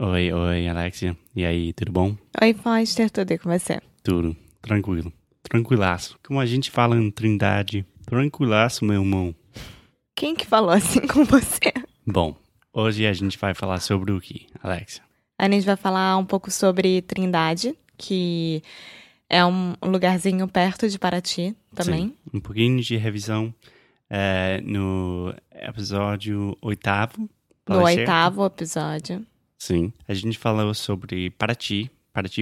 Oi, oi, Alexia. E aí, tudo bom? Oi, Faustner, tudo bem com você? Tudo, tranquilo. Tranquilaço. Como a gente fala em Trindade, tranquilaço, meu irmão. Quem que falou assim com você? Bom, hoje a gente vai falar sobre o quê, Alexia? A gente vai falar um pouco sobre Trindade, que é um lugarzinho perto de Paraty também. Sim, um pouquinho de revisão no episódio 8º. No 8º episódio. Sim, a gente falou sobre Paraty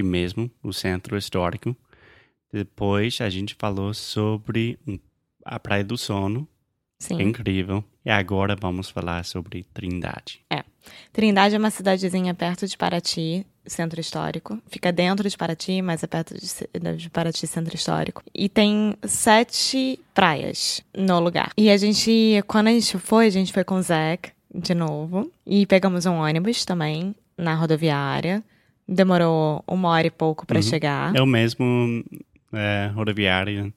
mesmo, o centro histórico. Depois a gente falou sobre a Praia do Sono. Sim. É incrível. E agora vamos falar sobre Trindade. Trindade é uma cidadezinha perto de Paraty, centro histórico. Fica dentro de Paraty, mas é perto de Paraty, centro histórico. E tem 7 praias no lugar. E quando a gente foi com o Zach de novo. E pegamos um ônibus também, na rodoviária. Demorou 1 hora e pouco para chegar. É o mesmo rodoviária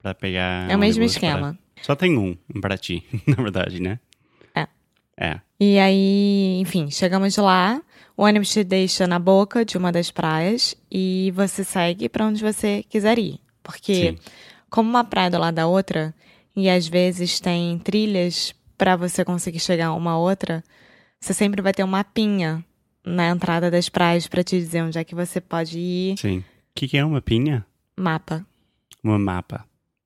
para pegar... É o mesmo esquema. Só tem um pra ti, na verdade, né? É. E aí, enfim, chegamos lá, o ônibus te deixa na boca de uma das praias e você segue pra onde você quiser ir. Porque, sim, como uma praia do lado da outra, e às vezes tem trilhas pra você conseguir chegar a uma outra, você sempre vai ter um mapinha na entrada das praias pra te dizer onde é que você pode ir. Sim. O que é um mapinha? Mapa. Um mapa.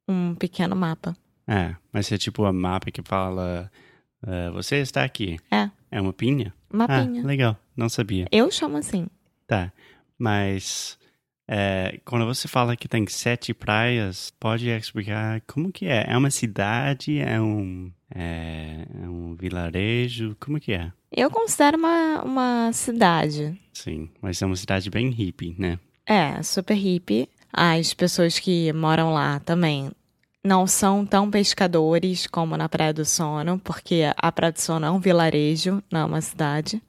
Um pequeno mapa. É, mas é tipo a mapa que fala, você está aqui. É. É uma pinha? Mapinha. Ah, legal, não sabia. Eu chamo assim. Tá, mas quando você fala que tem 7 praias, pode explicar como que é? É uma cidade, é um vilarejo, como que é? Eu considero uma cidade. Sim, mas é uma cidade bem hippie, né? É, super hippie. As pessoas que moram lá também não são tão pescadores como na Praia do Sono, porque a Praia do Sono é um vilarejo, não é uma cidade.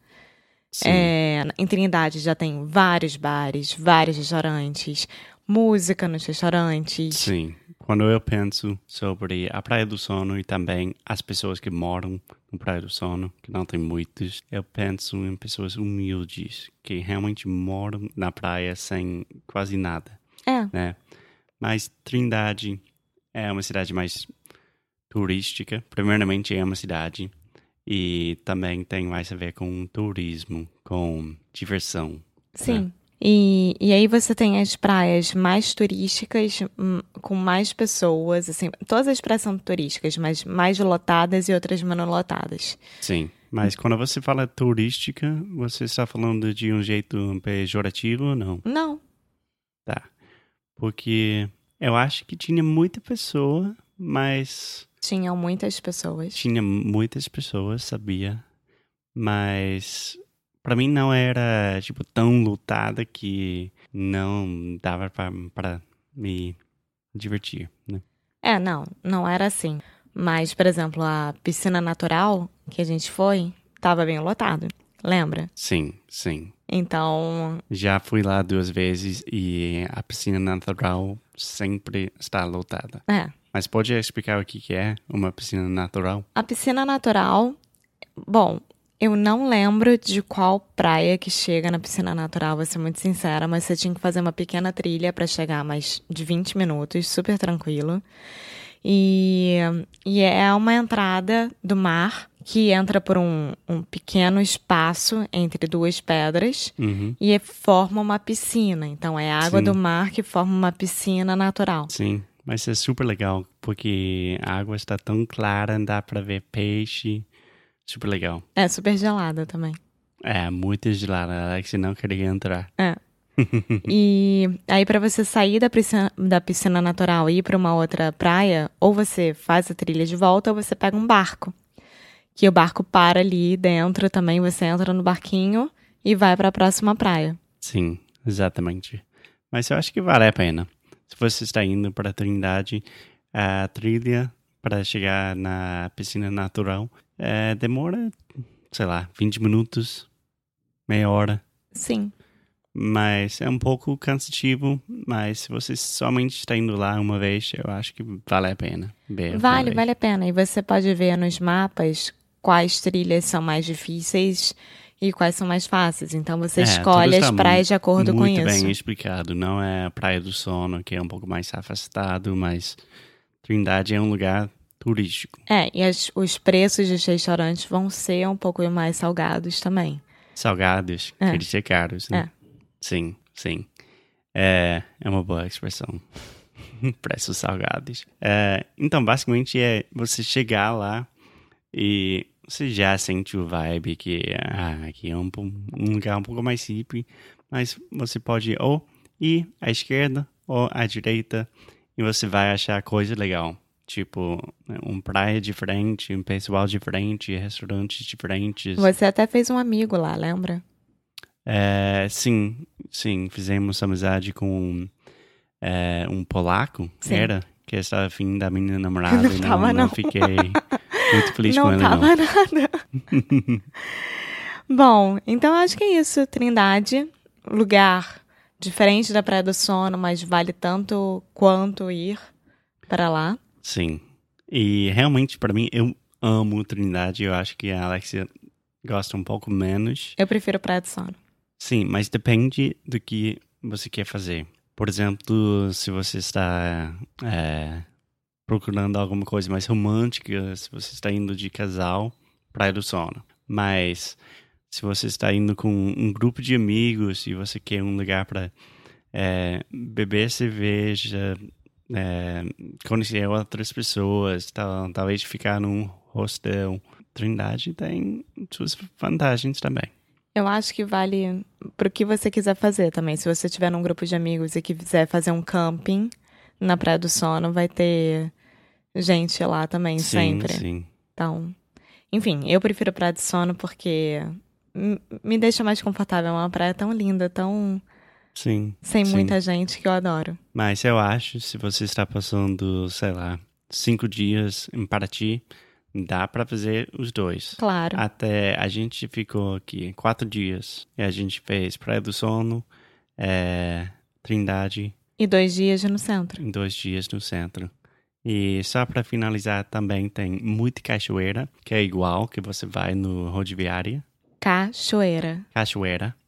Em Trindade já tem vários bares, vários restaurantes, música nos restaurantes. Sim, quando eu penso sobre a Praia do Sono e também as pessoas que moram na Praia do Sono, que não tem muitos, eu penso em pessoas humildes, que realmente moram na praia sem quase nada. É. Né? Mas Trindade é uma cidade mais turística. Primeiramente, é uma cidade. E também tem mais a ver com turismo, com diversão. Sim. Né? E aí você tem as praias mais turísticas, com mais pessoas. Assim, todas as praias são turísticas, mas mais lotadas e outras menos lotadas. Sim. Mas quando você fala turística, você está falando de um jeito pejorativo ou não? Não. Tá. Porque... eu acho que tinha muita pessoa, mas... Tinha muitas pessoas, sabia? Mas pra mim não era, tipo, tão lotada que não dava pra me divertir, né? É, não era assim. Mas, por exemplo, a piscina natural que a gente foi, tava bem lotado, lembra? Sim. Então... já fui lá 2 vezes e a piscina natural sempre está lotada. É. Mas pode explicar o que é uma piscina natural? A piscina natural... bom, eu não lembro de qual praia que chega na piscina natural, vou ser muito sincera, mas você tinha que fazer uma pequena trilha para chegar mais de 20 minutos, super tranquilo. E é uma entrada do mar que entra por um pequeno espaço entre 2 pedras. Uhum. E forma uma piscina. Então, é a água, sim, do mar que forma uma piscina natural. Sim, Mas é super legal, porque a água está tão clara, dá para ver peixe. Super legal. É, super gelada também. É, muito gelada. A Alexia não queria entrar. É. E aí, para você sair da piscina natural e ir para uma outra praia, ou você faz a trilha de volta, ou você pega um barco. Que o barco para ali dentro também, você entra no barquinho e vai para a próxima praia. Sim, exatamente. Mas eu acho que vale a pena. Se você está indo para a Trindade, a trilha para chegar na piscina natural demora, sei lá, 20 minutos, meia hora. Sim. Mas é um pouco cansativo, mas se você somente está indo lá uma vez, eu acho que vale a pena. Vale a pena. E você pode ver nos mapas quais trilhas são mais difíceis e quais são mais fáceis. Então você escolhe as praias de acordo com isso. Muito bem explicado. Não é a Praia do Sono, que é um pouco mais afastado, mas Trindade é um lugar turístico. É, e os preços dos restaurantes vão ser um pouco mais salgados também. Salgados? Quer dizer caros, né? É. Sim, sim. É uma boa expressão. Preços salgados. Então, basicamente, é você chegar lá e você já sente o vibe que aqui é um lugar um pouco mais hippie, mas você pode ou ir à esquerda ou à direita e você vai achar coisa legal. Tipo, uma praia diferente, um pessoal diferente, restaurantes diferentes. Você até fez um amigo lá, lembra? Sim, fizemos amizade com um polaco, sim. Era, que estava afim da minha namorada. Não fiquei muito feliz com ela, não. Não estava nada. Bom, então acho que é isso, Trindade, lugar diferente da Praia do Sono, mas vale tanto quanto ir para lá. Sim, e realmente para mim, eu amo Trindade, eu acho que a Alexia gosta um pouco menos. Eu prefiro Praia do Sono. Sim, mas depende do que você quer fazer. Por exemplo, se você está procurando alguma coisa mais romântica, se você está indo de casal, Praia do Sono. Mas se você está indo com um grupo de amigos e você quer um lugar para beber cerveja, conhecer outras pessoas, talvez ficar num hostel, Trindade tem suas vantagens também. Eu acho que vale para o que você quiser fazer também. Se você tiver num grupo de amigos e quiser fazer um camping na Praia do Sono, vai ter gente lá também, sim, sempre. Sim. Então, enfim, eu prefiro Praia do Sono porque me deixa mais confortável. É uma praia tão linda, tão... Sim. Sem muita gente, que eu adoro. Mas eu acho, se você está passando, sei lá, 5 dias em Paraty, dá pra fazer os dois. Claro. Até a gente ficou aqui 4 dias. E a gente fez Praia do Sono, Trindade. E 2 dias no centro. Em 2 dias no centro. E só pra finalizar também tem muito cachoeira, que é igual que você vai no rodoviária. Cachoeira.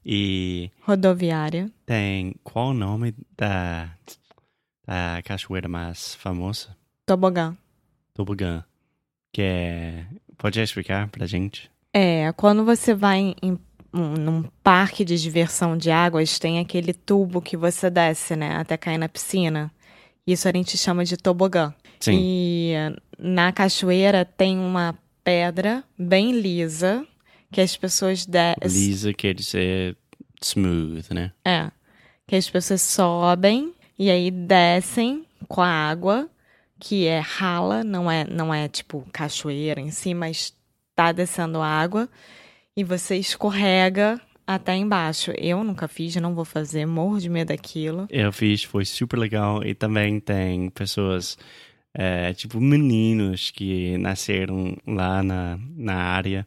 E... rodoviária. Tem... qual o nome da cachoeira mais famosa? Tobogã. Que é... pode explicar pra gente? Quando você vai num parque de diversão de águas, tem aquele tubo que você desce, né? Até cair na piscina. Isso a gente chama de tobogã. Sim. E na cachoeira tem uma pedra bem lisa, que as pessoas descem... Lisa quer dizer smooth, né? É. Que as pessoas sobem e aí descem com a água... que é rala, não é tipo cachoeira em si, mas tá descendo água e você escorrega até embaixo. Eu nunca fiz, não vou fazer, morro de medo daquilo. Eu fiz, foi super legal e também tem pessoas, tipo meninos que nasceram lá na área,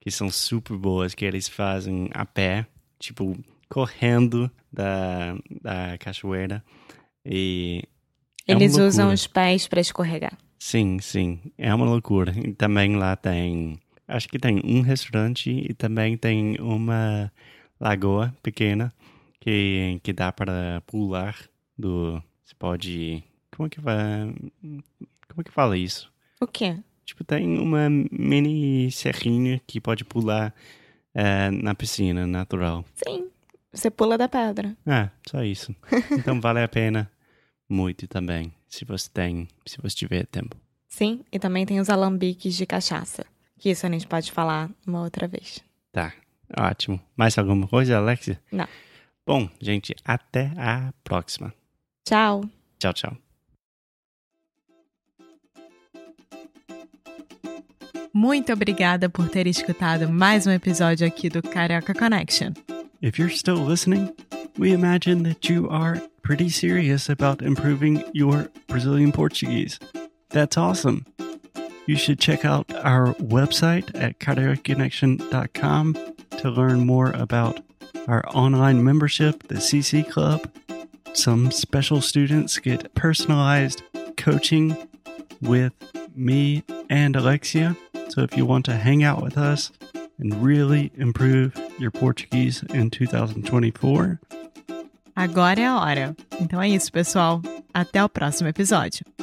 que são super boas, que eles fazem a pé, tipo correndo da cachoeira e... Eles usam os pés para escorregar. Sim. É uma loucura. E também lá tem... acho que tem um restaurante e também tem uma lagoa pequena que dá para pular do... Você pode... Como é que fala isso? O quê? Tipo, tem uma mini serrinha que pode pular na piscina natural. Sim. Você pula da pedra. Ah, só isso. Então vale a pena. muito também, se você tiver tempo. Sim, e também tem os alambiques de cachaça, que isso a gente pode falar uma outra vez. Tá, ótimo. Mais alguma coisa, Alexia? Não. Bom, gente, até a próxima. Tchau. Tchau, tchau. Muito obrigada por ter escutado mais um episódio aqui do Carioca Connection. If you're still listening, we imagine that you are pretty serious about improving your Brazilian Portuguese. That's awesome. You should check out our website at cariocaconnection.com to learn more about our online membership, the CC Club. Some special students get personalized coaching with me and Alexia. So if you want to hang out with us and really improve your Portuguese in 2024. Agora é a hora. Então é isso, pessoal. Até o próximo episódio.